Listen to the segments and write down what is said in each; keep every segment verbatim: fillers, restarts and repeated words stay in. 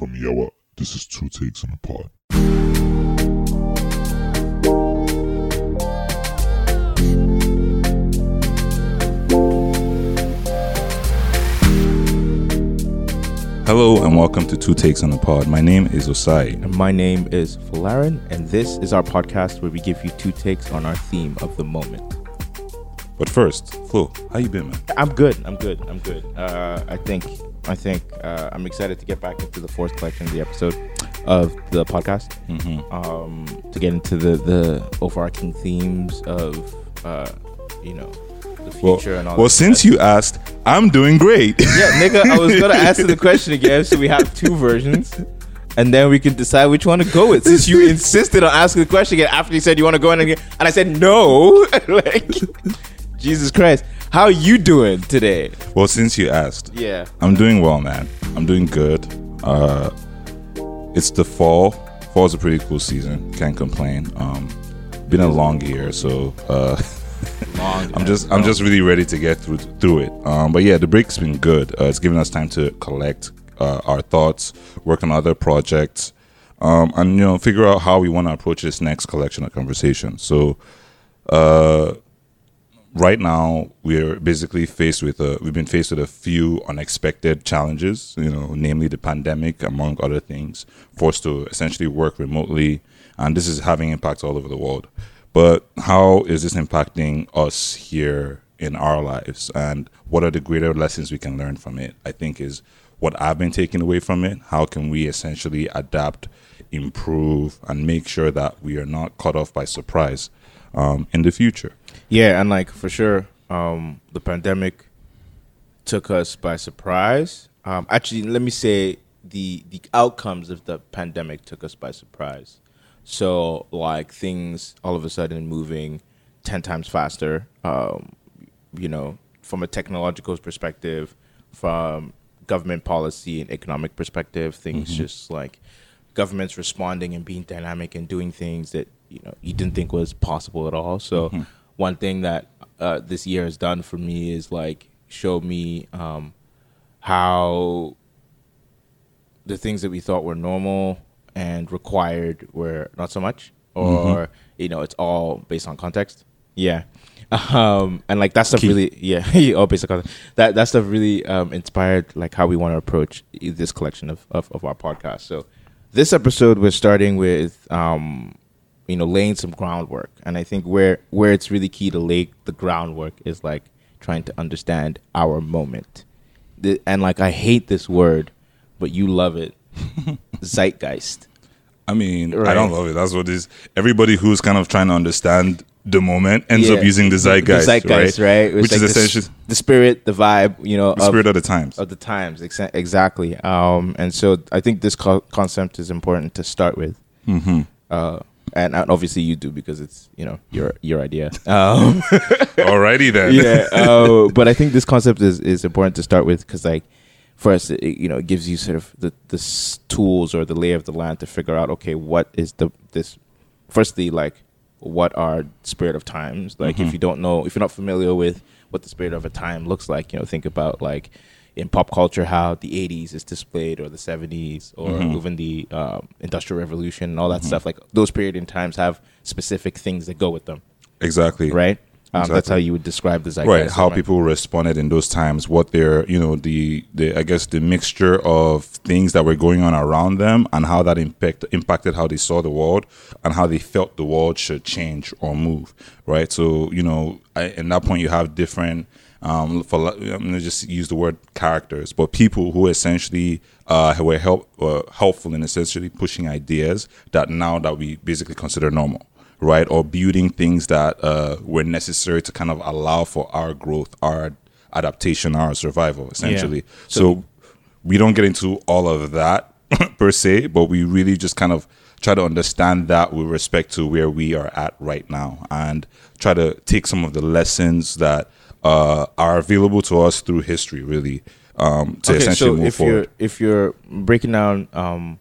From Yawa, this is Two Takes on a Pod. Hello and welcome to Two Takes on a Pod. My name is Osai. And my name is Fularen, and this is our podcast where we give you two takes on our theme of the moment. But first, Flo, how you been, man? I'm good. I'm good. I'm good. Uh, I think I think uh, I'm excited to get back into the fourth collection of the episode of the podcast, mm-hmm. um, to get into the, the overarching themes of, uh, you know, the future well, and all Well, since stuff. You asked, I'm doing great. Yeah, nigga, I was going to ask you the question again, so we have two versions. And then we can decide which one to go with. Since you insisted on asking the question again after you said you want to go in again. And I said, no. Like... Jesus Christ, how are you doing today? Well, since you asked, yeah, I'm doing well, man. I'm doing good. Uh, it's the fall. Fall's a pretty cool season. Can't complain. Um, been a long year, so uh, long I'm just I'm just really ready to get through through it. Um, but yeah, the break's been good. Uh, it's given us time to collect uh, our thoughts, work on other projects, um, and you know, figure out how we want to approach this next collection of conversations. So. Uh, Right now, we're basically faced with a, we've been faced with a few unexpected challenges, you know, namely the pandemic, among other things, forced to essentially work remotely. And this is having impacts all over the world. But how is this impacting us here in our lives? And what are the greater lessons we can learn from it? I think is what I've been taking away from it. How can we essentially adapt, improve, and make sure that we are not caught off by surprise um, in the future? Yeah, and like for sure, um, the pandemic took us by surprise. Um, actually, let me say the the outcomes of the pandemic took us by surprise. So like things all of a sudden moving ten times faster, um, you know, from a technological perspective, from government policy and economic perspective, things mm-hmm. just like governments responding and being dynamic and doing things that, you know, you didn't think was possible at all. So. Mm-hmm. One thing that uh, this year has done for me is like show me um, how the things that we thought were normal and required were not so much, or mm-hmm. you know, it's all based on context. Yeah, um, and like that stuff Key. really, yeah, all based on context. That that stuff really um, inspired like how we want to approach this collection of, of of our podcast. So this episode we're starting with. Um, You know, laying some groundwork, and I think where where it's really key to lay the groundwork is like trying to understand our moment, the, and like I hate this word, but you love it, zeitgeist. I mean, right? I don't love it. That's what it is. Everybody who's kind of trying to understand the moment ends yeah. up using the zeitgeist, the zeitgeist right? right? Which like is essentially the, the spirit, the vibe, you know, the of, spirit of the times, of the times, ex- exactly. Um, and so I think this co- concept is important to start with. Mm-hmm. Uh, And obviously you do because it's, you know, your your idea. Um, Alrighty then. Yeah. Uh, but I think this concept is, is important to start with because, like, first, it, you know, it gives you sort of the, the tools or the lay of the land to figure out, okay, what is the this? Firstly, like, what are spirit of times? Like, mm-hmm. if you don't know, if you're not familiar with what the spirit of a time looks like, you know, think about like in pop culture how the eighties is displayed, or the seventies, or mm-hmm. even the um, Industrial Revolution and all that mm-hmm. stuff. Like those period in times have specific things that go with them. Exactly. Right? Um, exactly. That's how you would describe the zeitgeist. Right, how right? people responded in those times, what their, you know, the, the I guess the mixture of things that were going on around them and how that impact, impacted how they saw the world and how they felt the world should change or move, right? So, you know, I, at that point you have different... Um, for, I'm going to just use the word characters, but people who essentially uh, were help, uh, helpful in essentially pushing ideas that now that we basically consider normal, right? Or building things that uh, were necessary to kind of allow for our growth, our adaptation, our survival, essentially. Yeah. So, so we don't get into all of that per se, but we really just kind of try to understand that with respect to where we are at right now and try to take some of the lessons that Uh, are available to us through history, really, um, to okay, essentially so move if forward. You're, if you're breaking down, um,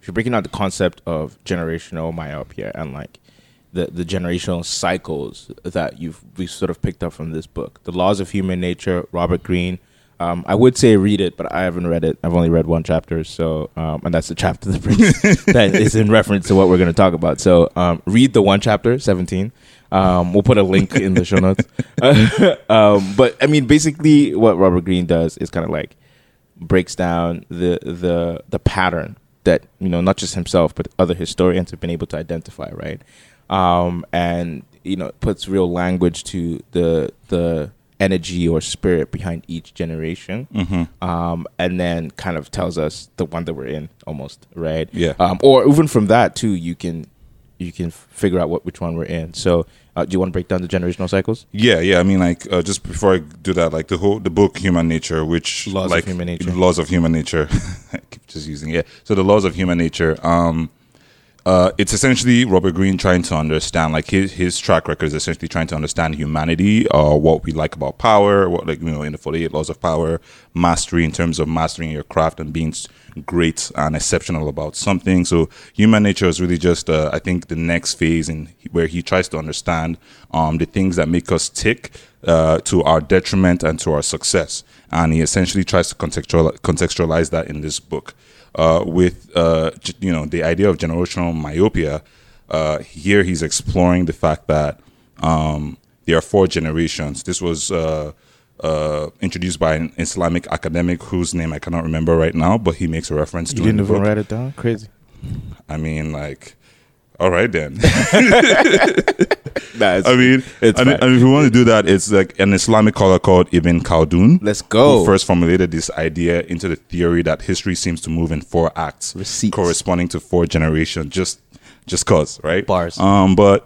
if you're breaking down the concept of generational myopia and like the, the generational cycles that you've we've sort of picked up from this book, The Laws of Human Nature, Robert Greene, Um, I would say read it, but I haven't read it. I've only read one chapter, so um, and that's the chapter that, brings, that is in reference to what we're going to talk about. So um, read the one chapter, seventeen. Um, we'll put a link in the show notes. um, but I mean, basically, what Robert Greene does is kind of like breaks down the the the pattern that, you know, not just himself but other historians have been able to identify, right? Um, and you know, puts real language to the the. energy or spirit behind each generation, mm-hmm. um, and then kind of tells us the one that we're in, almost, right? Yeah. Um, or even from that too, you can you can figure out what which one we're in. So, uh, do you want to break down the generational cycles? Yeah, yeah. I mean, like uh, just before I do that, like the whole the book Human Nature, which laws like, of human nature, laws of human nature. I keep just using it. Yeah. So the laws of human nature. Um, Uh, it's essentially Robert Greene trying to understand, like his his track record is essentially trying to understand humanity, uh, what we like about power, what like you know in the forty-eight laws of power, mastery in terms of mastering your craft and being great and exceptional about something. So human nature is really just, uh, I think, the next phase in where he tries to understand um, the things that make us tick, uh, to our detriment and to our success, and he essentially tries to contextual contextualize that in this book. Uh, with, uh, you know, the idea of generational myopia, uh, here he's exploring the fact that um, there are four generations. This was uh, uh, introduced by an Islamic academic whose name I cannot remember right now, but he makes a reference to it. You didn't even write it down? Crazy. I mean, like, all right then. Nah, I mean, it's I mean, I mean, if you want to do that, it's like an Islamic scholar called Ibn Khaldun. Let's go. Who first formulated this idea into the theory that history seems to move in four acts, Receipts. corresponding to four generations. Just, just cause, right? Bars. Um, but,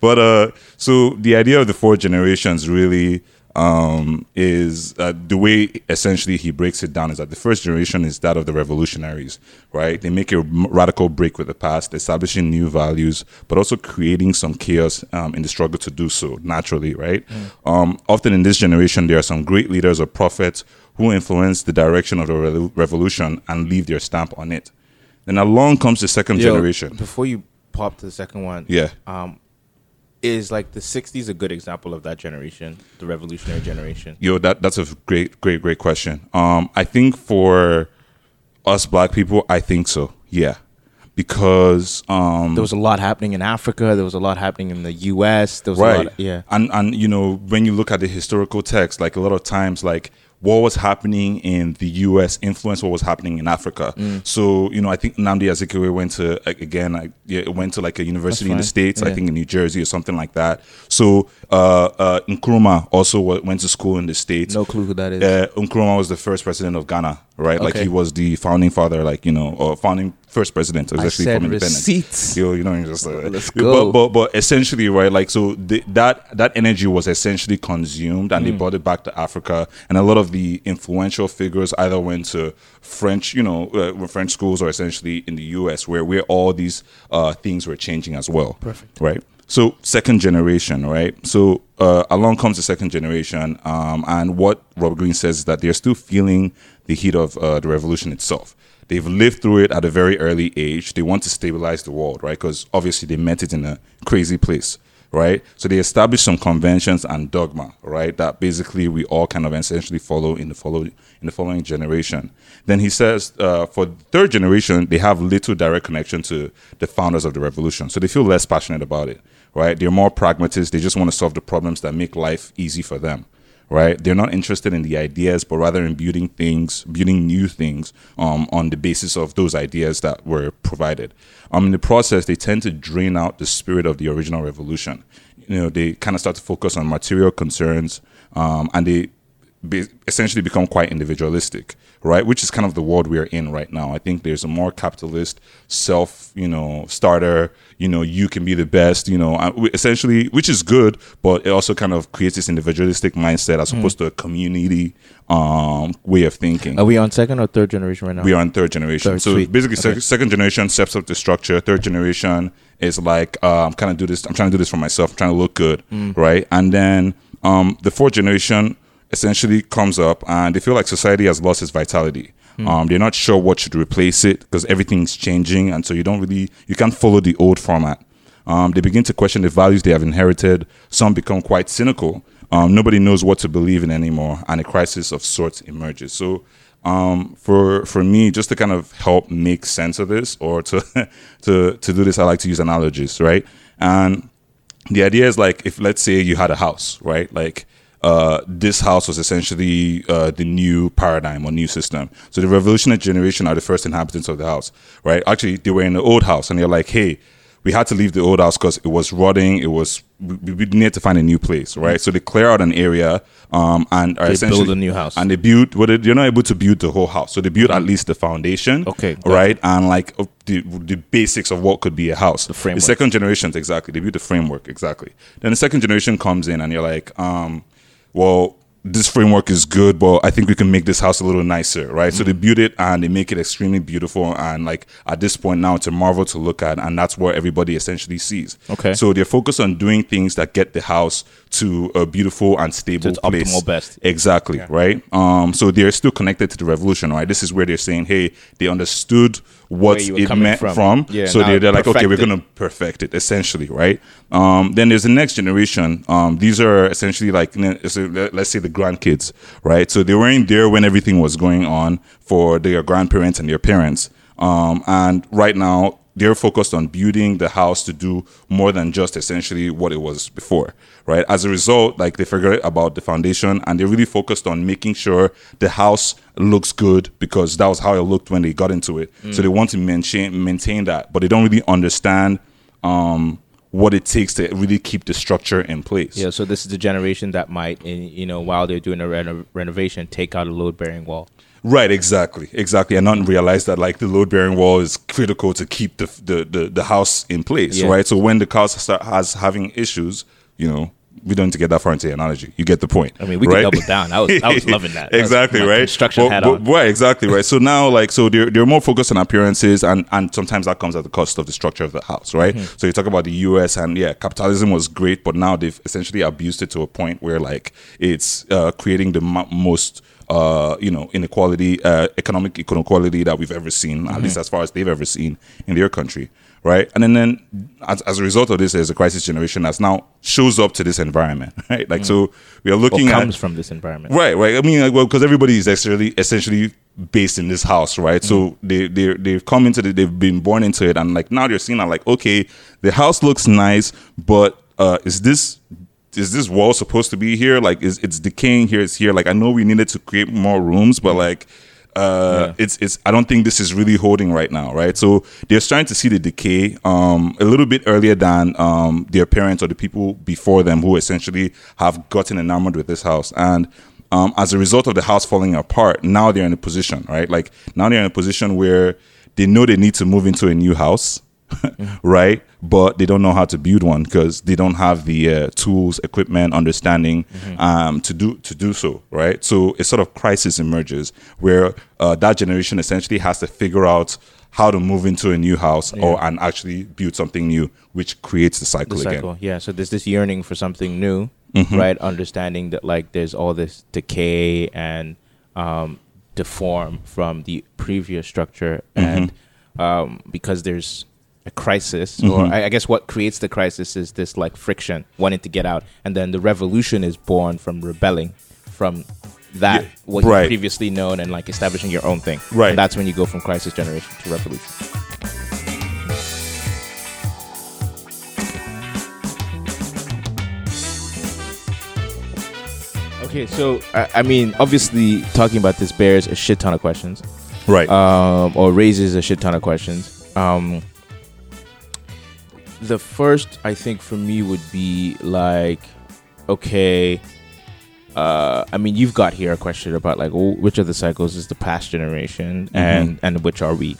but uh, so the idea of the four generations really um is uh, the way essentially he breaks it down is that the first generation is that of the revolutionaries, right? They make a radical break with the past, establishing new values, but also creating some chaos um, in the struggle to do so naturally, right? Mm. Um, often in this generation, there are some great leaders or prophets who influence the direction of the re- revolution and leave their stamp on it. Then along comes the second Yo, generation. Before you pop to the second one, yeah. Um, Is like the sixties a good example of that generation, the revolutionary generation? Yo, that that's a great, great, great question. Um, I think for us black people, I think so. Yeah, because um, there was a lot happening in Africa. There was a lot happening in the U S. There was right. a lot of, yeah, and and you know when you look at the historical text, like a lot of times, like. What was happening in the U S influenced what was happening in Africa. Mm. So, you know, I think Nnamdi Azikiwe went to, again, I, yeah, went to like a university in the States, yeah. I think in New Jersey or something like that. So uh, uh, Nkrumah also went to school in the States. No clue who that is. Uh, Nkrumah was the first president of Ghana, right? Okay. Like he was the founding father, like, you know, or founding first president. Was I actually said receipts. You know, you know, just like, let's go. But, but, but essentially, right, like, so the, that, that energy was essentially consumed and mm. they brought it back to Africa. And a lot of the influential figures either went to French, you know, uh, French schools or essentially in the U S where, where all these uh, things were changing as well. Perfect. Right. So second generation, right? So uh, along comes the second generation. Um, and what Robert Greene says is that they're still feeling the heat of uh, the revolution itself. They've lived through it at a very early age. They want to stabilize the world, right? Because obviously they met it in a crazy place. Right, so they established some conventions and dogma, right, that basically we all kind of essentially follow in the follow in the following generation. Then he says, uh, for the third generation, they have little direct connection to the founders of the revolution, so they feel less passionate about it, right? They're more pragmatists. They just want to solve the problems that make life easy for them, right? They're not interested in the ideas, but rather in building things, building new things um, on the basis of those ideas that were provided. Um, in the process, they tend to drain out the spirit of the original revolution. You know, they kind of start to focus on material concerns, um, and they be- essentially become quite individualistic, right? Which is kind of the world we are in right now. I think there's a more capitalist self, you know, starter. You know, you can be the best, you know, essentially, which is good, but it also kind of creates this individualistic mindset as mm. opposed to a community um, way of thinking. Are we on second or third generation right now? We are on third generation. Third, so sweet. basically okay. sec- second generation steps up the structure. Third generation is like, uh, I'm kind of do this. I'm trying to do this for myself. I'm trying to look good. Mm. Right. And then um, the fourth generation essentially comes up and they feel like society has lost its vitality. Um, they're not sure what should replace it because everything's changing, and so you don't really you can't follow the old format. Um, they begin to question the values they have inherited. Some become quite cynical Um, nobody knows what to believe in anymore, and a crisis of sorts emerges. So um, for for me, just to kind of help make sense of this, or to to to do this, I like to use analogies, right? And the idea is like, if let's say you had a house, right? Like uh, this house was essentially uh, the new paradigm or new system. So the revolutionary generation are the first inhabitants of the house, right? Actually, they were in the old house, and they're like, hey, we had to leave the old house because it was rotting. It was we, we needed to find a new place, right? So they clear out an area, um, and are they essentially build a new house. And they build. Well, they're not able to build the whole house, so they build at least the foundation, okay, right, and like the the basics of what could be a house. The framework. The second generation, exactly. They build the framework, exactly. Then the second generation comes in, and you're like, um, well, this framework is good, but I think we can make this house a little nicer, right? Mm. So they build it and they make it extremely beautiful. And like at this point now, it's a marvel to look at. And that's what everybody essentially sees. Okay. So they're focused on doing things that get the house to a beautiful and stable to place. Optimal best. Exactly, yeah. Right? Um, so they're still connected to the revolution, right? This is where they're saying, hey, they understood what it meant from. from. Yeah, so they're, they're like, okay, we're going to perfect it, essentially, right? Um, then there's the next generation. Um, these are essentially like, let's say the grandkids, right? So they weren't there when everything was going on for their grandparents and their parents. Um, and right now, they're focused on building the house to do more than just essentially what it was before, right? As a result, like they figured about the foundation, and they really focused on making sure the house looks good because that was how it looked when they got into it. Mm. So they want to maintain maintain that, but they don't really understand um, what it takes to really keep the structure in place. Yeah. So this is the generation that might, in, you know, while they're doing a reno- renovation, take out a load-bearing wall. Right, exactly, exactly, and not realize that like the load-bearing wall is critical to keep the the, the, the house in place, yeah. Right? So when the house start has having issues, you know, we don't need to get that far into the analogy. You get the point. I mean, we right? can double down. I was I was loving that. Exactly, that was right. Construction well, hat on. Right, exactly, right. So now, like, so they're they're more focused on appearances, and and sometimes that comes at the cost of the structure of the house, right? Mm-hmm. So you talk about the U S and yeah, capitalism was great, but now they've essentially abused it to a point where like it's uh, creating the m- most. Uh, you know, inequality, uh, economic inequality that we've ever seen, mm-hmm. at least as far as they've ever seen in their country, right? And then, then as, as a result of this, there's a crisis generation that's now shows up to this environment, right? Like, mm-hmm. so we are looking well, comes at... comes from this environment. Right, right. I mean, like, well, because everybody is essentially, essentially based in this house, right? Mm-hmm. So they, they, they've come into it, they've been born into it, and like now they're seeing, like, okay, the house looks nice, but uh, is this... is this wall supposed to be here? Like, is it's decaying here? It's here. Like, I know we needed to create more rooms, but like, uh, yeah. it's it's. I don't think this is really holding right now, right? So they're starting to see the decay um, a little bit earlier than um, their parents or the people before them who essentially have gotten enamored with this house. And um, as a result of the house falling apart, now they're in a position, right? Like now they're in a position where they know they need to move into a new house. Right, but they don't know how to build one because they don't have the uh, tools, equipment, understanding mm-hmm. um, to do to do so. Right, so a sort of crisis emerges where uh, that generation essentially has to figure out how to move into a new house yeah. or and actually build something new, which creates the cycle, the cycle. again. Yeah, so there's this yearning for something new, mm-hmm. right? Understanding that like there's all this decay and um, deform from the previous structure, and mm-hmm. um, because there's a crisis, or mm-hmm. I, I guess what creates the crisis is this like friction, wanting to get out, and then the revolution is born from rebelling from that yeah, what right. you previously known and like establishing your own thing. Right, and that's when you go from crisis generation to revolution. Okay, so I, I mean, obviously, talking about this bears a shit ton of questions, right? Um, or raises a shit ton of questions. Um. The first, I think, for me would be like, okay, uh, I mean, you've got here a question about like, oh, which of the cycles is the past generation and, mm-hmm. and which are we?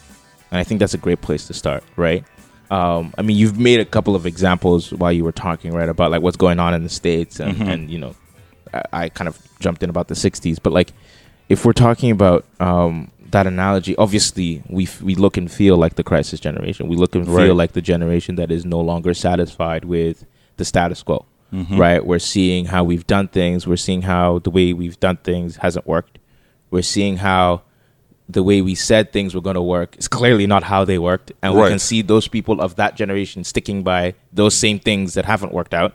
And I think that's a great place to start, right? Um, I mean, you've made a couple of examples while you were talking, right, about like what's going on in the States. And, mm-hmm. and you know, I, I kind of jumped in about the sixties. But like, if we're talking about... Um, that analogy, obviously we f- we look and feel like the crisis generation. We look and feel right. like the generation that is no longer satisfied with the status quo, mm-hmm. right? We're seeing how we've done things. We're seeing how the way we've done things hasn't worked. We're seeing how the way we said things were going to work is clearly not how they worked. And right. we can see those people of that generation sticking by those same things that haven't worked out.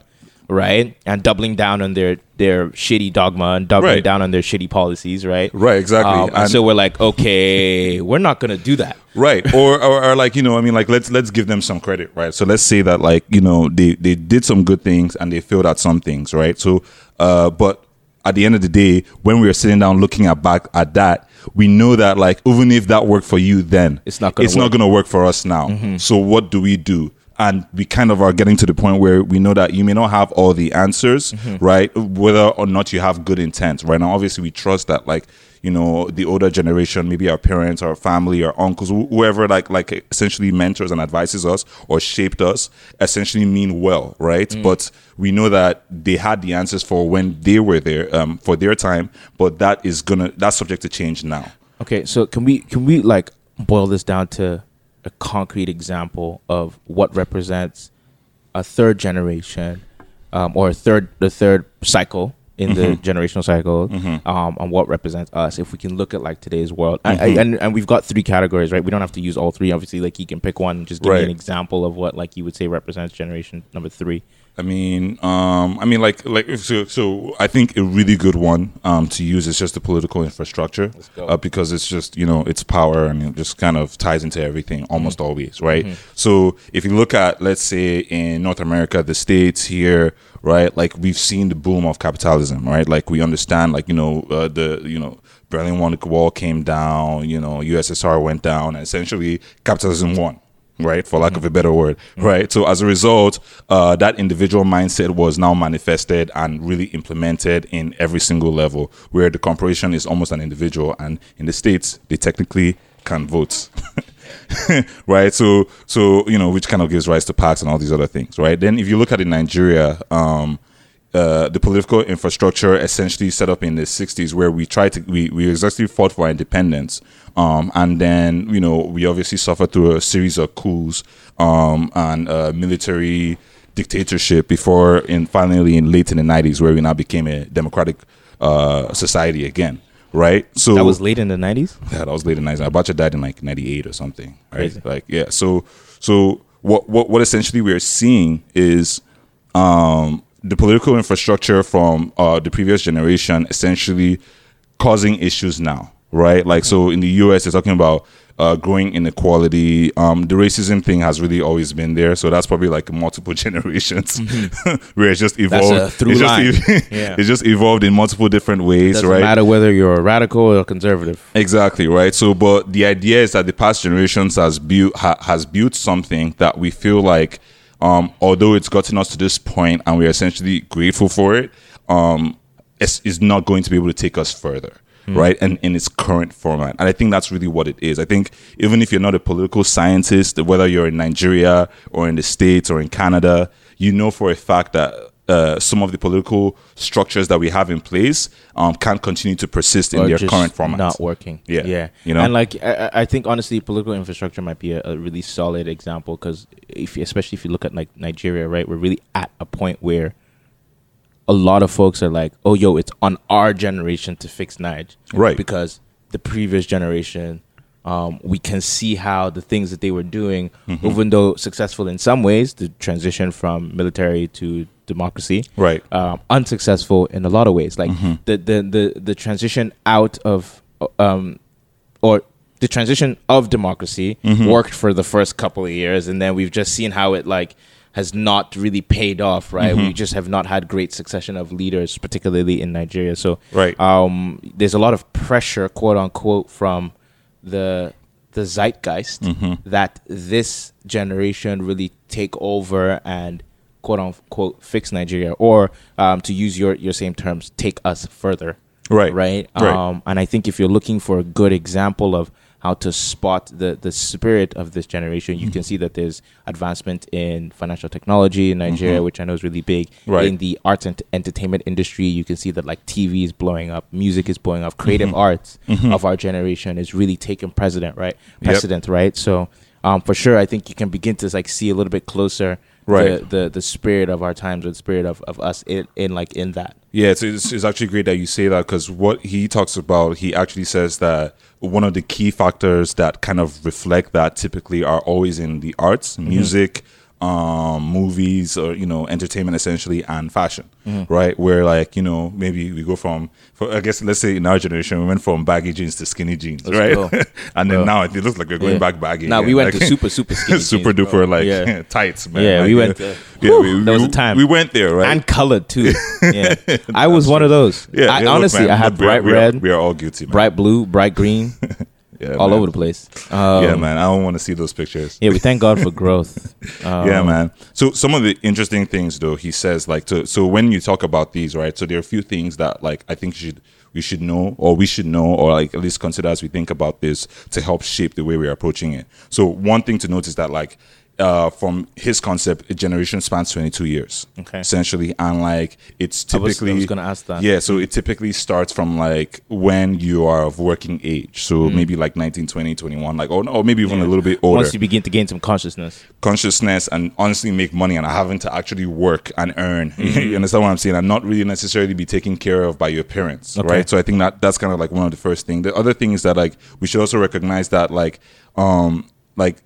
right? And doubling down on their, their shitty dogma and doubling right. down on their shitty policies, right? Right, exactly. Um, and, and so we're like, okay, we're not going to do that. Right. Or, or or like, you know, I mean, like, let's let's give them some credit, right? So let's say that, like, you know, they, they did some good things and they failed at some things, right? So, uh, but at the end of the day, when we were sitting down looking at back at that, we know that, like, even if that worked for you then, it's not going to work for us now. Mm-hmm. So what do we do? And we kind of are getting to the point where we know that you may not have all the answers, mm-hmm. right? Whether or not you have good intent, right? Now, obviously, we trust that, like, you know, the older generation, maybe our parents, our family, our uncles, whoever, like, like essentially mentors and advises us or shaped us, essentially mean well, right? Mm. But we know that they had the answers for when they were there, um, for their time, but that is gonna that's subject to change now. Okay, so can we can we like boil this down to a concrete example of what represents a third generation um, or a third the third cycle in mm-hmm. the generational cycle mm-hmm. um, and what represents us if we can look at like today's world mm-hmm. I, I, and, and we've got three categories, right? We don't have to use all three, obviously. Like, you can pick one and just give right. me an example of what, like, you would say represents generation number three. I mean, um, I mean, like, like, so, so I think a really good one um, to use is just the political infrastructure, uh, because it's just, you know, it's power and it just kind of ties into everything almost mm-hmm. always, right? Mm-hmm. So if you look at, let's say, in North America, the States here, right? Like, we've seen the boom of capitalism, right? Like, we understand, like, you know, uh, the, you know, Berlin Wall came down, you know, U S S R went down, and essentially capitalism won. Right, for lack mm-hmm. of a better word, mm-hmm. right? So as a result, uh, that individual mindset was now manifested and really implemented in every single level, where the corporation is almost an individual, and in the States, they technically can vote, right? So, so you know, which kind of gives rise to PACs and all these other things, right? Then if you look at in Nigeria, um, Uh, the political infrastructure essentially set up in the sixties, where we tried to we we exactly fought for independence, um, and then, you know, we obviously suffered through a series of coups um, and uh, military dictatorship before, in finally in late in the nineties, where we now became a democratic uh, society again. Right, so that was late in the nineties. Yeah, that was late in the nineties. Abacha died in like ninety-eight or something. Right, crazy. Like yeah. So so what what what essentially we are seeing is. Um, The political infrastructure from uh, the previous generation essentially causing issues now, right? Like, so in the U S, they're talking about uh, growing inequality. Um, the racism thing has really always been there. So that's probably like multiple generations mm-hmm. where it's just evolved. That's a through it's, line. Just ev- yeah. It's just evolved in multiple different ways, right? It doesn't matter whether you're a radical or a conservative. Exactly, right? So, but the idea is that the past generations has built ha- has built something that we feel like, Um, although it's gotten us to this point and we're essentially grateful for it, um, it's, it's not going to be able to take us further, mm. right? And in its current format. And I think that's really what it is. I think even if you're not a political scientist, whether you're in Nigeria or in the States or in Canada, you know for a fact that uh, some of the political structures that we have in place um, can't continue to persist in or their just current format. Not working. Yeah. yeah. You know? And like, I, I think honestly, political infrastructure might be a, a really solid example, because if, especially if you look at like Nigeria, right, we're really at a point where a lot of folks are like, oh, yo, it's on our generation to fix Niger. Right. Because the previous generation, um, we can see how the things that they were doing, mm-hmm. even though successful in some ways, the transition from military to democracy, right? Um, unsuccessful in a lot of ways, like mm-hmm. the, the the the transition out of um, or the transition of democracy mm-hmm. worked for the first couple of years, and then we've just seen how it like has not really paid off, right? Mm-hmm. We just have not had great succession of leaders, particularly in Nigeria. So, right, um, there's a lot of pressure, quote unquote, from the the zeitgeist mm-hmm. that this generation really take over and, quote unquote, fix Nigeria, or um, to use your, your same terms, take us further. Right. Right. Um, right. And I think if you're looking for a good example of how to spot the, the spirit of this generation, you mm-hmm. can see that there's advancement in financial technology in Nigeria, mm-hmm. which I know is really big. Right. In the arts and entertainment industry, you can see that like T V is blowing up, music is blowing up, creative mm-hmm. arts mm-hmm. of our generation is really taking precedent, right? Precedent, yep. right? So um, for sure, I think you can begin to like see a little bit closer right the, the the spirit of our times or the spirit of, of us in, in like in that yeah it's, it's it's actually great that you say that, because what he talks about, he actually says that one of the key factors that kind of reflect that typically are always in the arts, music, um, movies or, you know, entertainment essentially, and fashion, mm-hmm. right? Where, like, you know, maybe we go from, for, I guess, let's say in our generation, we went from baggy jeans to skinny jeans, let's right? Go. and then well, now it looks like we're going yeah. back baggy. Now nah, yeah, we went like, to super, super skinny super jeans, duper, bro. Like, yeah. tights, man. Yeah, like, we went there. Yeah, yeah, we, there was a time. We went there, right? And colored, too. Yeah. I was one of those. Yeah, I, yeah honestly, look, I had bright we are, red. We are all guilty, man. Bright blue, bright green. Yeah, all man. over the place. Um, yeah, man. I don't want to see those pictures. Yeah, we thank God for growth. Um, yeah, man. So some of the interesting things, though, he says, like, to, so when you talk about these, right? So there are a few things that, like, I think you should, we should know, or we should know, or like at least consider as we think about this to help shape the way we're approaching it. So one thing to note is that, like, uh, from his concept, a generation spans twenty-two years, okay, essentially, and like it's typically. I was, I was gonna ask that. Yeah, so it typically starts from like when you are of working age, so mm. maybe like nineteen, twenty, twenty-one, like or, or maybe even yeah. a little bit older. Once you begin to gain some consciousness, consciousness, and honestly make money, and having to actually work and earn. Mm-hmm. You understand what I'm saying? And not really necessarily be taken care of by your parents, okay. right? So I think that that's kind of like one of the first things. The other thing is that like we should also recognize that like, um, like.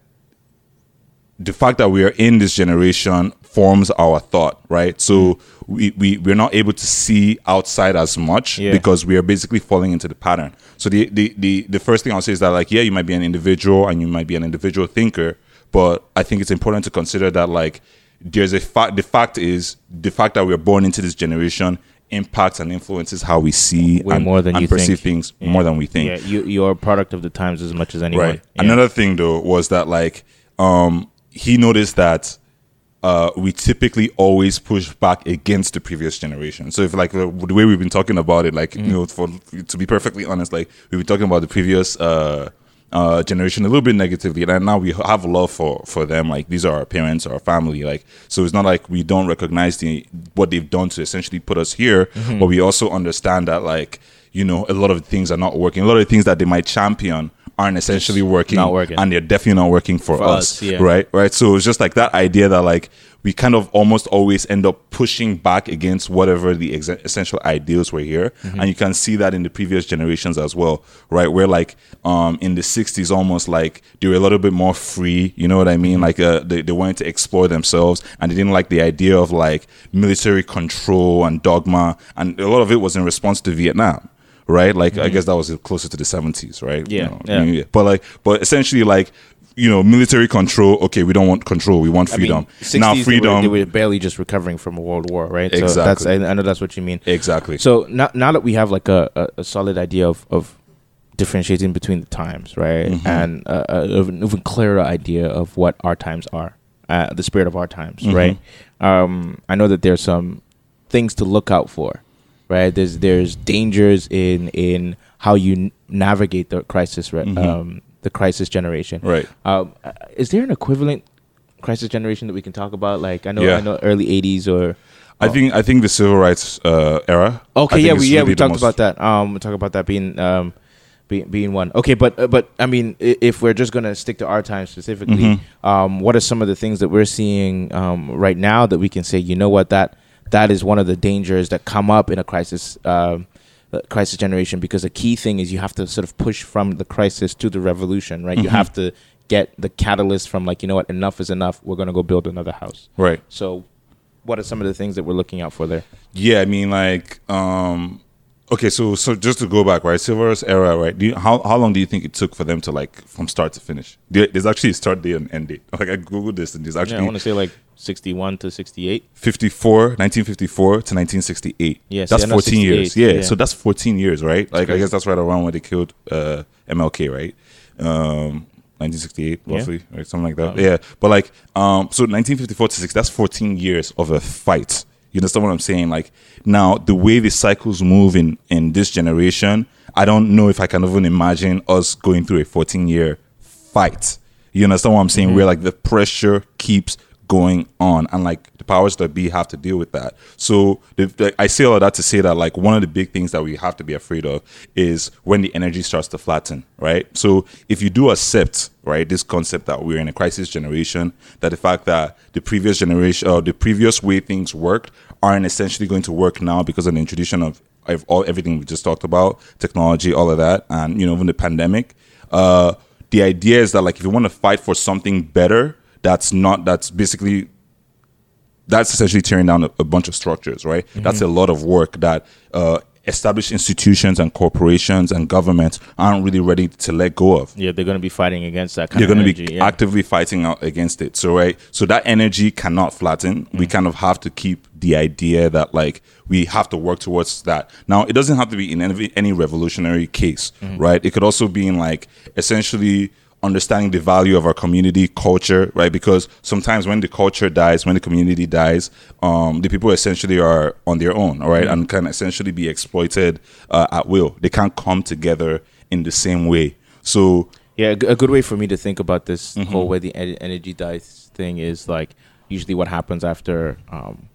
the fact that we are in this generation forms our thought, right? So we, we, we're not able to see outside as much yeah. because we are basically falling into the pattern. So the, the, the, the first thing I'll say is that, like, yeah, you might be an individual and you might be an individual thinker, but I think it's important to consider that, like, there's a fact, the fact is, the fact that we're born into this generation impacts and influences how we see Way and, more than and you perceive think. things yeah. more than we think. Yeah, you, you're a product of the times as much as anyone. Right. Yeah. Another thing, though, was that, like, um, he noticed that uh, we typically always push back against the previous generation. So if like the way we've been talking about it, like, mm. you know, for, to be perfectly honest, like we've been talking about the previous uh, uh, generation a little bit negatively, and now we have love for, for them. Like, these are our parents, our family. Like, so it's not like we don't recognize the, what they've done to essentially put us here, mm-hmm. but we also understand that, like, you know, a lot of things are not working. A lot of the things that they might champion aren't essentially working, not working, and they're definitely not working for, for us, us yeah. right? Right. So it's just like that idea that, like, we kind of almost always end up pushing back against whatever the ex- essential ideals were here. Mm-hmm. And you can see that in the previous generations as well, right? Where, like, um, in the sixties, almost like they were a little bit more free, you know what I mean? Like, uh, they, they wanted to explore themselves, and they didn't like the idea of, like, military control and dogma. And a lot of it was in response to Vietnam. Right, like, mm-hmm. I guess that was closer to the seventies, right? Yeah, you know, yeah. yeah. But like, but essentially, like, you know, military control. Okay, we don't want control; we want freedom. I mean, now, freedom. They were, they were barely just recovering from a world war, right? Exactly. So that's, I, I know that's what you mean. Exactly. So now, now that we have like a, a, a solid idea of, of differentiating between the times, right, mm-hmm. and uh, a, an even clearer idea of what our times are, uh, the spirit of our times, mm-hmm. right? Um, I know that there's some things to look out for. Right, there's there's dangers in in how you navigate the crisis, um, mm-hmm. the crisis generation. Right, um, is there an equivalent crisis generation that we can talk about? Like, I know, yeah. I know, early eighties or. I um, think I think the civil rights uh, era. Okay, yeah, we yeah really we talked about that. Um, we talked about that being um, being being one. Okay, but but I mean, if we're just gonna stick to our time specifically, mm-hmm. um, what are some of the things that we're seeing um right now that we can say, you know what, that. That is one of the dangers that come up in a crisis uh, crisis generation, because the key thing is you have to sort of push from the crisis to the revolution, right? Mm-hmm. You have to get the catalyst from, like, you know what, enough is enough. We're going to go build another house. Right. So what are some of the things that we're looking out for there? Yeah, I mean, like, um, okay, so so just to go back, right, civil rights era, right? Do you, how how long do you think it took for them to, like, from start to finish? There's actually a start date and end date. Like, I Googled this, and there's actually... Yeah, I want to say, like... sixty-one to sixty-eight fifty-four nineteen fifty-four to nineteen sixty-eight Yes, that's yeah, fourteen years. Yeah, yeah, so that's fourteen years, right? Like, I guess that's right around when they killed uh, M L K, right? Um, nineteen sixty-eight roughly, yeah. or something like that. Oh, yeah. yeah, but like, um, so nineteen fifty-four to sixty, that's fourteen years of a fight. You understand what I'm saying? Like, now, the way the cycles move in, in this generation, I don't know if I can even imagine us going through a fourteen-year fight. You understand what I'm saying? Mm-hmm. Where, like, the pressure keeps going on, and like the powers that be have to deal with that. So the, the, I say all of that to say that, like, one of the big things that we have to be afraid of is when the energy starts to flatten, right? So if you do accept, right, this concept that we're in a crisis generation, that the fact that the previous generation or the previous way things worked aren't essentially going to work now because of the introduction of, of all everything we just talked about, technology, all of that, and, you know, even the pandemic, uh, the idea is that, like, if you want to fight for something better, that's not, that's basically, that's essentially tearing down a, a bunch of structures, right? Mm-hmm. That's a lot of work that uh, established institutions and corporations and governments aren't really ready to let go of. Yeah, they're going to be fighting against that kind they're of energy. They're going to be yeah. actively fighting out against it. So, right, so that energy cannot flatten. Mm-hmm. We kind of have to keep the idea that, like, we have to work towards that. Now, it doesn't have to be in any, any revolutionary case, mm-hmm. right? It could also be in, like, essentially understanding the value of our community culture, right? Because sometimes when the culture dies, when the community dies, um, the people essentially are on their own, all right? Mm-hmm. And can essentially be exploited uh, at will. They can't come together in the same way. So, yeah, a good way for me to think about this mm-hmm. whole where the energy dies thing is, like, usually what happens after um,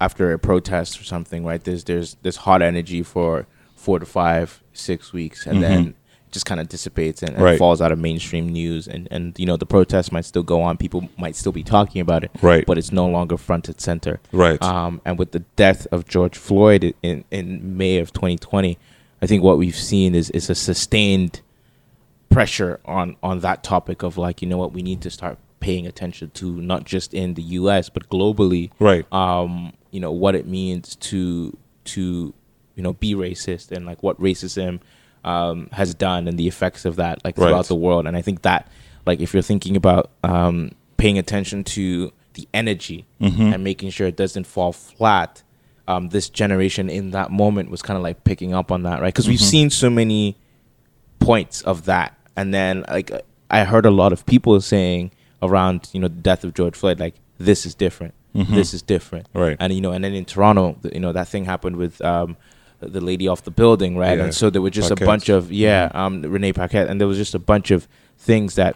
after a protest or something, right? There's there's there's hot energy for four to five, six weeks, and mm-hmm. then just kind of dissipates and, and right. falls out of mainstream news, and and you know the protests might still go on, people might still be talking about it, right, but it's no longer front and center, right? Um and with the death of George Floyd in in May of twenty twenty, I think what we've seen is is a sustained pressure on on that topic of, like, you know what, we need to start paying attention to, not just in the U S but globally, right? Um you know what it means to to you know be racist, and like what racism Um, has done, and the effects of that, like, throughout right. the world. And I think that, like, if you're thinking about um, paying attention to the energy mm-hmm. and making sure it doesn't fall flat, um, this generation in that moment was kind of like picking up on that, right? Because mm-hmm. we've seen so many points of that. And then, like, I heard a lot of people saying around, you know, the death of George Floyd, like, this is different. Mm-hmm. This is different. Right. And, you know, and then in Toronto, you know, that thing happened with Um, the lady off the building, right? Yeah. And so there were just Paquette. a bunch of yeah, um, Renee Paquette, and there was just a bunch of things that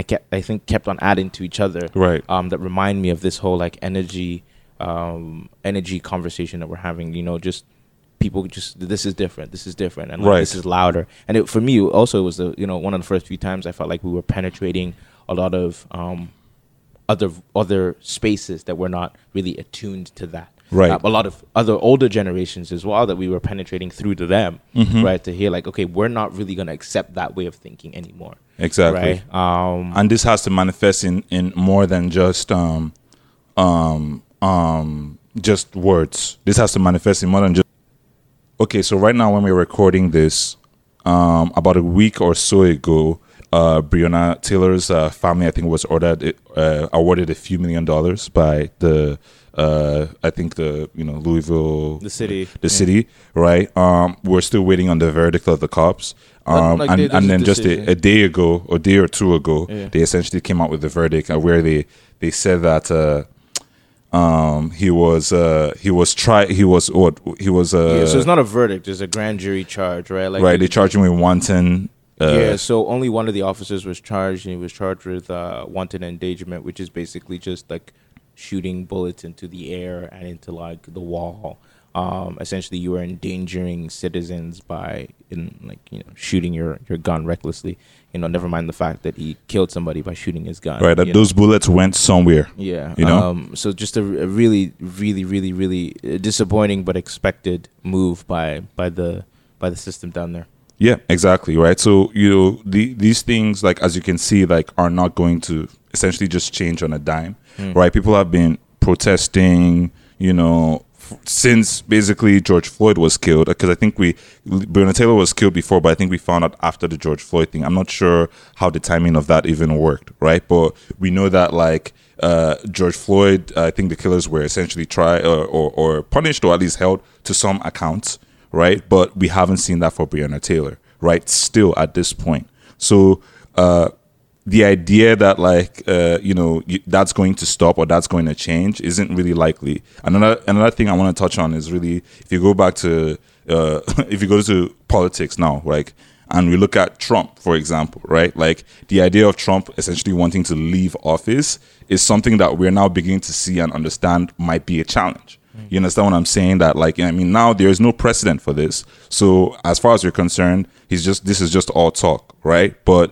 I kept, I think, kept on adding to each other, right? Um, that remind me of this whole, like, energy, um, energy conversation that we're having. You know, just people, just this is different, this is different, and like, right. this is louder. And it, for me, also, it was the you know one of the first few times I felt like we were penetrating a lot of um, other other spaces that were not really attuned to that. Right, uh, a lot of other older generations as well that we were penetrating through to them, mm-hmm. right? To hear, like, okay, we're not really going to accept that way of thinking anymore. Exactly. Right? Um, and this has to manifest in, in more than just um, um, um, just words. This has to manifest in more than just. Okay, so right now when we're recording this, um, about a week or so ago, uh, Breonna Taylor's uh, family, I think, was ordered uh, awarded a few million dollars by the. Uh, I think the you know Louisville, the city, the yeah. city, right? Um, we're still waiting on the verdict of the cops, um, like and, they, and then just a, a day ago, or a day or two ago, yeah. they essentially came out with the verdict, uh, where they they said that uh, um, he was uh, he was tri- he was what he was. Uh, yeah, so it's not a verdict; it's a grand jury charge, right? Like, right, they charged him with wanton. Uh, yeah, so only one of the officers was charged, and he was charged with uh, wanton endangerment, which is basically just like shooting bullets into the air and into, like, the wall. Um, essentially, you are endangering citizens by, in, like, you know, shooting your, your gun recklessly. You know, never mind the fact that he killed somebody by shooting his gun. Right, that those know? bullets went somewhere. Yeah. You know. Um, so just a, a really, really, really, really disappointing but expected move by by the by the system down there. Yeah, exactly. Right. So, you know, the, these things, like, as you can see, like, are not going to essentially just change on a dime. Mm. Right. People have been protesting, you know, f- since basically George Floyd was killed, because I think we Breonna Taylor was killed before, but I think we found out after the George Floyd thing. I'm not sure how the timing of that even worked. Right. But we know that, like, uh, George Floyd, I think the killers were essentially tried or, or, or punished, or at least held to some accounts. Right. But we haven't seen that for Breonna Taylor. Right. Still at this point. So uh, the idea that, like, uh, you know, you, that's going to stop or that's going to change isn't really likely. Another another thing I want to touch on is really, if you go back to uh, if you go to politics now, like, and we look at Trump, for example. Right. Like, the idea of Trump essentially wanting to leave office is something that we're now beginning to see and understand might be a challenge. You understand what I'm saying? That, like, I mean, now there is no precedent for this. So as far as we're concerned, he's just this is just all talk, right? But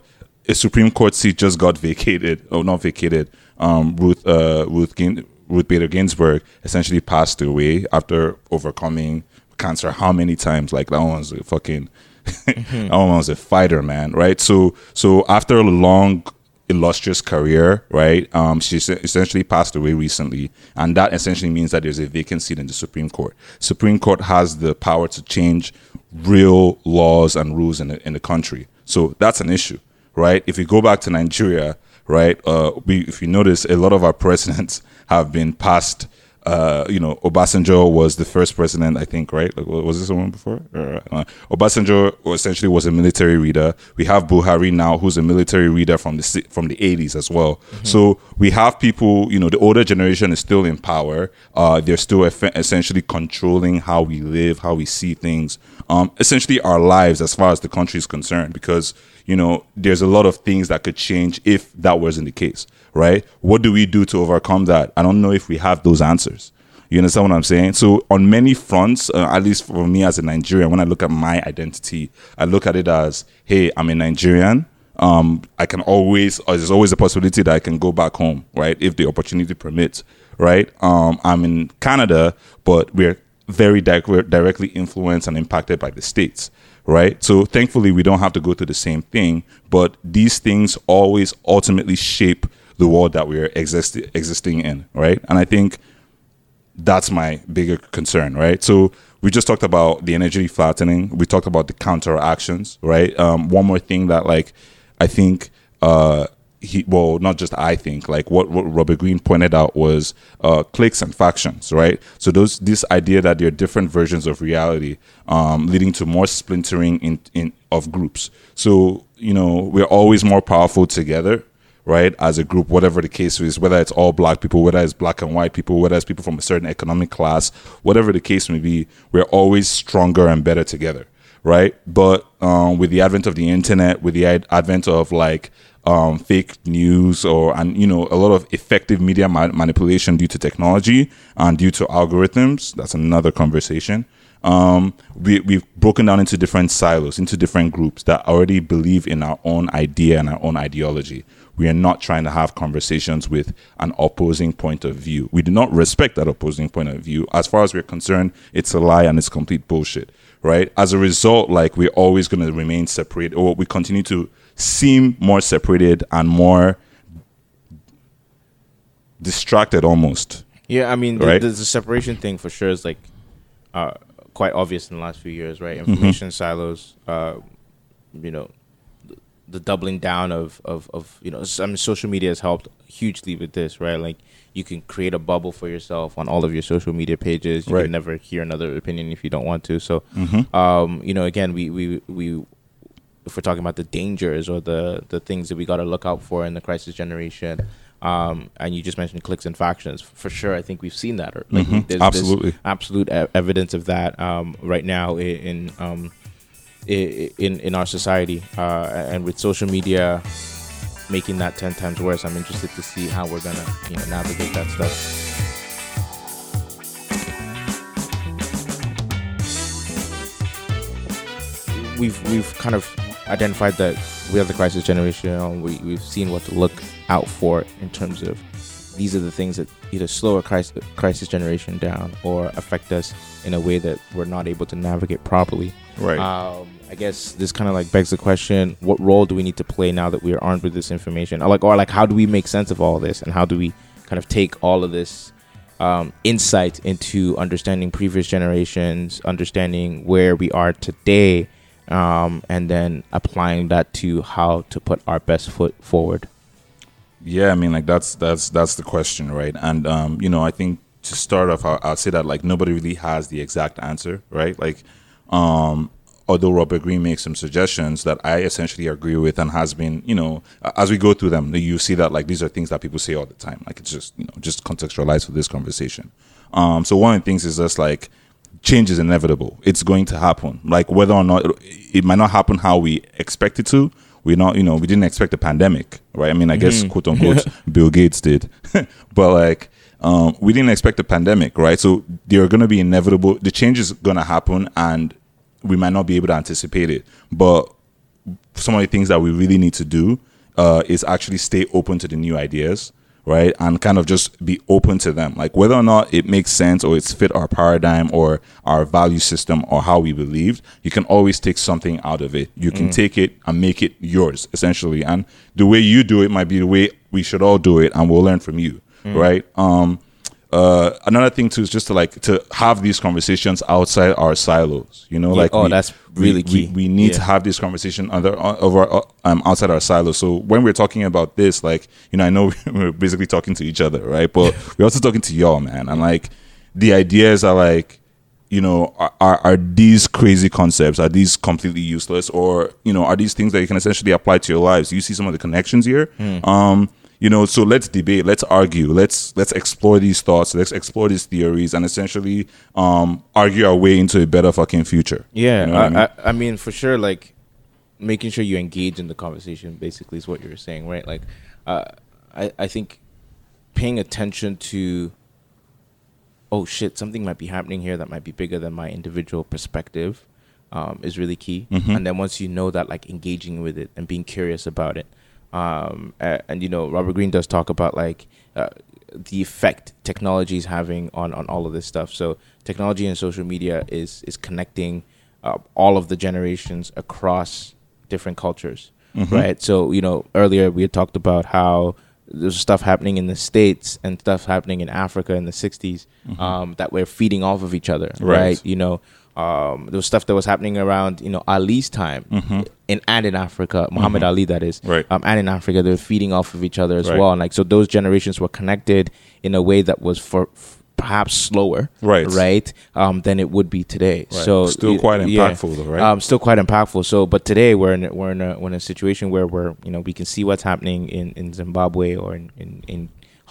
a Supreme Court seat just got vacated, or not vacated. Um, Ruth uh, Ruth Gin- Ruth Bader Ginsburg essentially passed away after overcoming cancer. How many times? Like, that one's a fucking mm-hmm. that one was a fighter, man, right? So so after a long illustrious career, right? Um, she essentially passed away recently, and that essentially means that there's a vacant seat in the Supreme Court. Supreme Court has the power to change real laws and rules in the, in the country. So that's an issue, right? If you go back to Nigeria, right, uh, we, if you notice, a lot of our presidents have been passed. Uh, you know, Obasanjo was the first president, I think, right? Like, was this someone before? Uh, Obasanjo essentially was a military leader. We have Buhari now, who's a military leader from the from the eighties as well. Mm-hmm. So we have people, you know, the older generation is still in power. Uh, they're still eff- essentially controlling how we live, how we see things, um, essentially our lives as far as the country is concerned, because, you know, there's a lot of things that could change if that wasn't the case. Right? What do we do to overcome that? I don't know if we have those answers. You understand what I'm saying? So on many fronts, uh, at least for me as a Nigerian, when I look at my identity, I look at it as, hey, I'm a Nigerian. Um, I can always, there's always a possibility that I can go back home, right? If the opportunity permits, right? Um, I'm in Canada, but we're very di- we're directly influenced and impacted by the States. Right. So thankfully, we don't have to go through the same thing. But these things always ultimately shape the world that we're exist- existing in, right? And I think that's my bigger concern, right? So we just talked about the energy flattening. We talked about the counteractions, right? Um, one more thing that, like, I think, uh, he, well, not just I think, like what, what Robert Greene pointed out was uh, cliques and factions, right? So those this idea that there are different versions of reality, um, leading to more splintering in, in of groups. So, you know, we're always more powerful together, right, as a group, whatever the case is, whether it's all black people, whether it's black and white people, whether it's people from a certain economic class, whatever the case may be, we're always stronger and better together, right? But um, with the advent of the internet, with the advent of, like, um, fake news or, and you know, a lot of effective media ma- manipulation due to technology and due to algorithms, that's another conversation, um, we, we've broken down into different silos, into different groups that already believe in our own idea and our own ideology. We are not trying to have conversations with an opposing point of view. We do not respect that opposing point of view. As far as we're concerned, it's a lie and it's complete bullshit, right? As a result, like, we're always going to remain separate, or we continue to seem more separated and more distracted almost. Yeah, I mean, the, right? the, the separation thing for sure is, like, uh, quite obvious in the last few years, right? Information mm-hmm. silos, uh, you know, the doubling down of, of, of, you know, I mean, social media has helped hugely with this, right? Like, you can create a bubble for yourself on all of your social media pages. You right. can never hear another opinion if you don't want to. So, mm-hmm. um, you know, again, we, we, we, if we're talking about the dangers or the, the things that we got to look out for in the crisis generation, um, and you just mentioned cliques and factions, for sure. I think we've seen that. Like, mm-hmm. there's Absolutely. There's absolute e- evidence of that um, right now in, in um, in in our society, uh, and with social media making that ten times worse, I'm interested to see how we're gonna, you know, navigate that stuff. We've we've kind of identified that we are the crisis generation. We we've seen what to look out for in terms of these are the things that either slow a crisis crisis generation down or affect us in a way that we're not able to navigate properly. Right. Um, I guess this kind of like begs the question: what role do we need to play now that we are armed with this information? Or like, or like, how do we make sense of all this, and how do we kind of take all of this um, insight into understanding previous generations, understanding where we are today, um, and then applying that to how to put our best foot forward? Yeah, I mean, like that's that's that's the question, right? And um, you know, I think to start off, I'll, I'll say that like nobody really has the exact answer, right? Like. Um, although Robert Greene makes some suggestions that I essentially agree with and has been, you know, as we go through them, you see that like these are things that people say all the time. Like it's just, you know, just contextualized for this conversation. Um, so one of the things is just like change is inevitable. It's going to happen. Like whether or not it, it might not happen how we expect it to. We're not, you know, we didn't expect a pandemic, right? I mean, I guess mm. quote unquote Bill Gates did, but like. Um, we didn't expect a pandemic, right? So there are going to be inevitable, the change is going to happen and we might not be able to anticipate it. But some of the things that we really need to do uh, is actually stay open to the new ideas, right? And kind of just be open to them. Like whether or not it makes sense or it's fit our paradigm or our value system or how we believed, you can always take something out of it. You can mm. take it and make it yours, essentially. And the way you do it might be the way we should all do it, and we'll learn from you, mm. right? Um, uh, another thing too is just to like to have these conversations outside our silos. You know, yeah, like oh, we, that's really we, key. We, we need yeah. to have this conversation under over um outside our silos. So when we're talking about this, like you know, I know we're basically talking to each other, right? But we're also talking to y'all, man. And like the ideas are like, you know, are, are are these crazy concepts? Are these completely useless, or you know, are these things that you can essentially apply to your lives? You see some of the connections here. Mm. Um. You know, so let's debate, let's argue, let's let's explore these thoughts, let's explore these theories, and essentially um, argue our way into a better fucking future. Yeah, you know I, I, mean? I, I mean, for sure, like, making sure you engage in the conversation, basically, is what you're saying, right? Like, uh, I, I think paying attention to, oh, shit, something might be happening here that might be bigger than my individual perspective um, is really key. Mm-hmm. And then once you know that, like, engaging with it and being curious about it, Um, and, and, you know, Robert Greene does talk about, like, uh, the effect technology is having on, on all of this stuff. So technology and social media is, is connecting uh, all of the generations across different cultures, mm-hmm. right? So, you know, earlier we had talked about how there's stuff happening in the States and stuff happening in Africa in the sixties mm-hmm. um, that we're feeding off of each other, right? right? You know, Um, there was stuff that was happening around, you know, Ali's time mm-hmm. in, and in Africa, Muhammad mm-hmm. Ali, that is, right. um, and in Africa, they were feeding off of each other as right. well. And like, so those generations were connected in a way that was for f- perhaps slower, right, right, um, than it would be today. Right. So still quite impactful, yeah, though, right? Um, still quite impactful. So, but today we're in we're in a, we're in a situation where we're, you know, we can see what's happening in, in Zimbabwe or in, in, in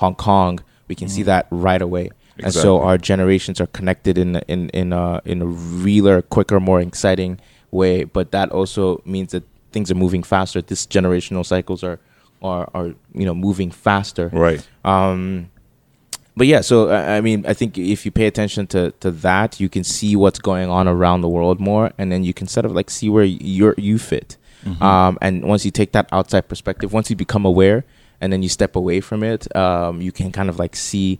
Hong Kong. We can mm-hmm. see that right away. Exactly. And so our generations are connected in in in a in a realer, quicker, more exciting way. But that also means that things are moving faster. These generational cycles are are are you know moving faster. Right. Um, but yeah, so I mean, I think if you pay attention to, to that, you can see what's going on around the world more, and then you can sort of like see where you you fit. Mm-hmm. Um, and once you take that outside perspective, once you become aware, and then you step away from it, um, you can kind of like see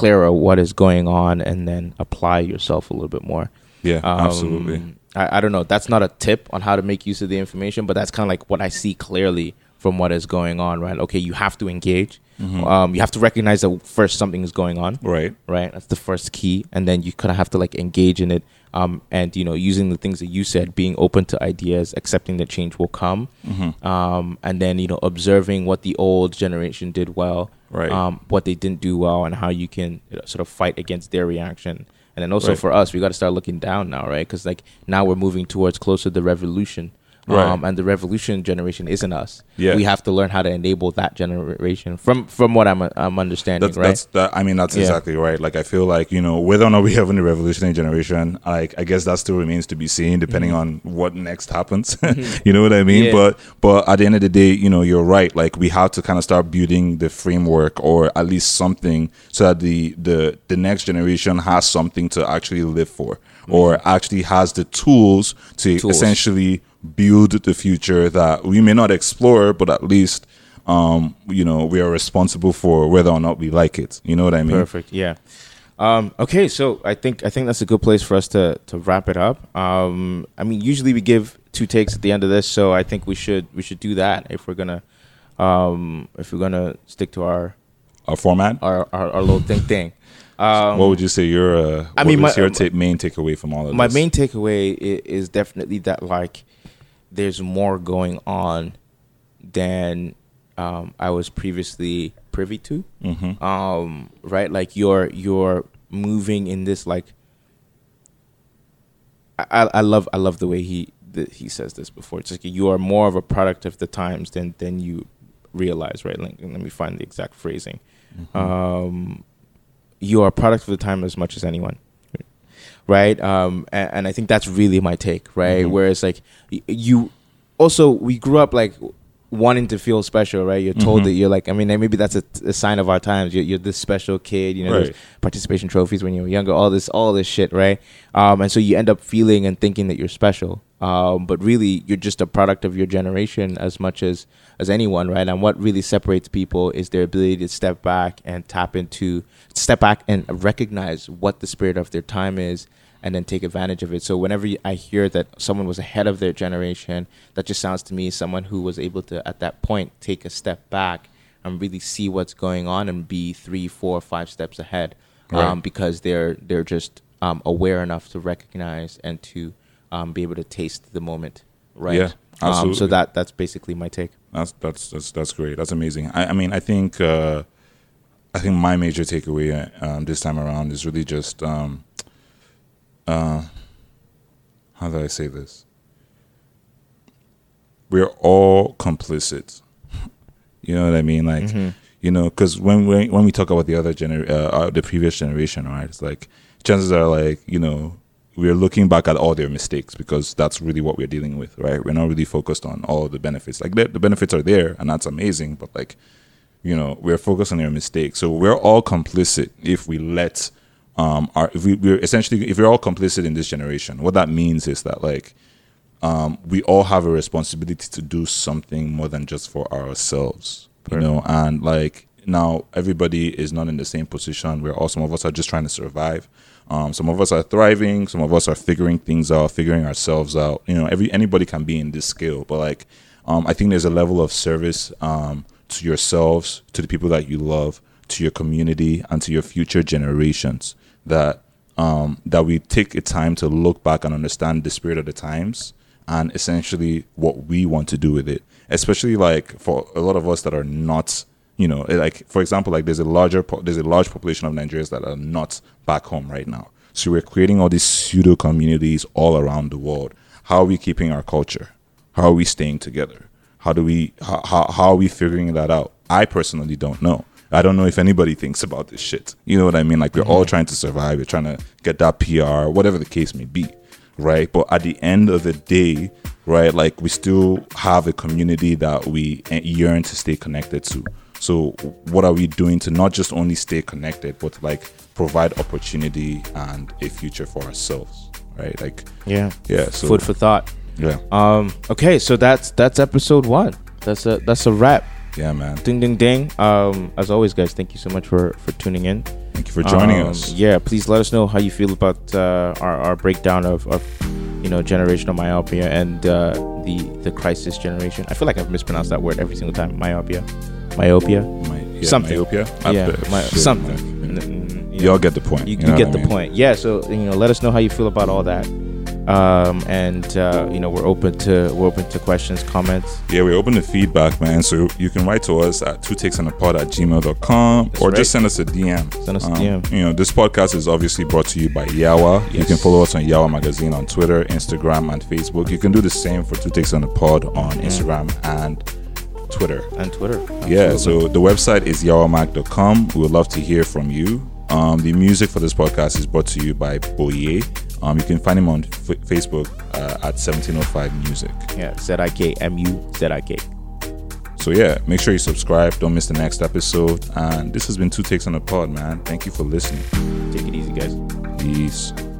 clearer what is going on and then apply yourself a little bit more. Yeah, um, absolutely. I, I don't know. That's not a tip on how to make use of the information, but that's kind of like what I see clearly from what is going on, right? Okay, you have to engage. Mm-hmm. Um, you have to recognize that first something is going on. Right. Right. That's the first key. And then you kind of have to like engage in it. Um, and, you know, using the things that you said, being open to ideas, accepting that change will come. Mm-hmm. Um, and then, you know, observing what the old generation did well, right. um, what they didn't do well, and how you can sort of fight against their reaction. And then also right. for us, we got to start looking down now, right? Because like now we're moving towards closer to the revolution. Right. Um, and the revolution generation isn't us. Yeah. We have to learn how to enable that generation from from what I'm I'm understanding, that's, right? That's, that, I mean, that's yeah. exactly right. Like, I feel like, you know, whether or not we have any revolutionary generation, like, I guess that still remains to be seen depending mm-hmm. on what next happens. Mm-hmm. You know what I mean? Yeah. But but at the end of the day, you know, you're right. Like, we have to kind of start building the framework or at least something so that the the, the next generation has something to actually live for mm-hmm. or actually has the tools to tools. essentially build the future that we may not explore, but at least um you know we are responsible for whether or not we like it. You know what I mean? Perfect. Yeah. Um okay, so I think I think that's a good place for us to to wrap it up. Um I mean, usually we give two takes at the end of this, so I think we should we should do that if we're gonna um if we're gonna stick to our our format, our our, our little thing thing. Um, what would you say your uh I mean, my, your ta- main takeaway from all of my this? My main takeaway is, is definitely that like there's more going on than um, I was previously privy to, mm-hmm. um, right? Like you're you're moving in this like. I, I love I love the way he the, he says this before. It's like you are more of a product of the times than than you realize, right? Like, let me find the exact phrasing. Mm-hmm. Um, you are a product of the time as much as anyone. Right. Um, and, and I think that's really my take. Right. Mm-hmm. Whereas like you also we grew up like wanting to feel special. Right. You're told mm-hmm. that you're like I mean, maybe that's a, a sign of our times. You're, you're this special kid. You know, right. There's participation trophies when you were younger, all this all this shit. Right. Um, and so you end up feeling and thinking that you're special. Um, but really, you're just a product of your generation as much as, as anyone, right? And what really separates people is their ability to step back and tap into, step back and recognize what the spirit of their time is and then take advantage of it. So whenever I hear that someone was ahead of their generation, that just sounds to me someone who was able to, at that point, take a step back and really see what's going on and be three, four, five steps ahead, right. um, because they're they're just um, aware enough to recognize and to um, be able to taste the moment, right? Yeah, absolutely. Um, so that that's basically my take. That's that's that's, that's great. That's amazing. I, I mean, I think uh, I think my major takeaway uh, this time around is really just. Um, Uh, how do I say this? We're all complicit. You know what I mean? Like, mm-hmm. you know, because when we when we talk about the other gener- uh, the previous generation, right? It's like chances are, like, you know, we're looking back at all their mistakes because that's really what we're dealing with, right? We're not really focused on all the benefits. Like, the, the benefits are there, and that's amazing. But like, you know, we're focused on their mistakes, so we're all complicit if we let. Um, are if we, we're essentially if we're all complicit in this generation, what that means is that like um, we all have a responsibility to do something more than just for ourselves, you know. And like now, everybody is not in the same position. We're all some of us are just trying to survive. Um, some of us are thriving. Some of us are figuring things out, figuring ourselves out. You know, every anybody can be in this scale, but like um, I think there's a level of service um, to yourselves, to the people that you love, to your community, and to your future generations. That um, that we take a time to look back and understand the spirit of the times and essentially what we want to do with it. Especially like for a lot of us that are not, you know, like for example, like there's a larger po- there's a large population of Nigerians that are not back home right now. So we're creating all these pseudo communities all around the world. How are we keeping our culture? How are we staying together? How do we how how, how are we figuring that out? I personally don't know. I don't know if anybody thinks about this shit. You know what I mean? Like, we're mm-hmm. all trying to survive. We're trying to get that P R, whatever the case may be, right? But at the end of the day, right, like, we still have a community that we yearn to stay connected to. So what are we doing to not just only stay connected, but, like, provide opportunity and a future for ourselves, right? Like, yeah. Yeah. So, food for thought. Yeah. Um. Okay, so that's that's episode one. That's a That's a wrap. Yeah, man. Ding, ding, ding. Um, as always, guys, thank you so much for, for tuning in. Thank you for joining um, us. Yeah, please let us know how you feel about uh, our, our breakdown of, of, you know, generational myopia and uh, the the crisis generation. I feel like I've mispronounced that word every single time. Myopia. Myopia. My, yeah, something. Myopia. Yeah, my, sure, something. Man. You all get the point. You, you, you get the mean? point. Yeah, so, you know, let us know how you feel about all that. Um, and uh, you know, we're open to we're open to questions, comments. Yeah, we're open to feedback, man. So you can write to us at two takes on a pod at gmail dot com or right. just send us a D M. Send us um, a D M. You know, this podcast is obviously brought to you by Yawa. Yes. You can follow us on Yawa Magazine on Twitter, Instagram, and Facebook. You can do the same for Two Takes on a Pod on mm-hmm. Instagram and Twitter. And Twitter. Absolutely. Yeah. So the website is yawa mag dot com. We would love to hear from you. Um, the music for this podcast is brought to you by Boye. Um, you can find him on f- Facebook uh, at seventeen oh five Music. Yeah, Z I K M U Z I K. So yeah, make sure you subscribe. Don't miss the next episode. And this has been Two Takes on a Pod, man. Thank you for listening. Take it easy, guys. Peace.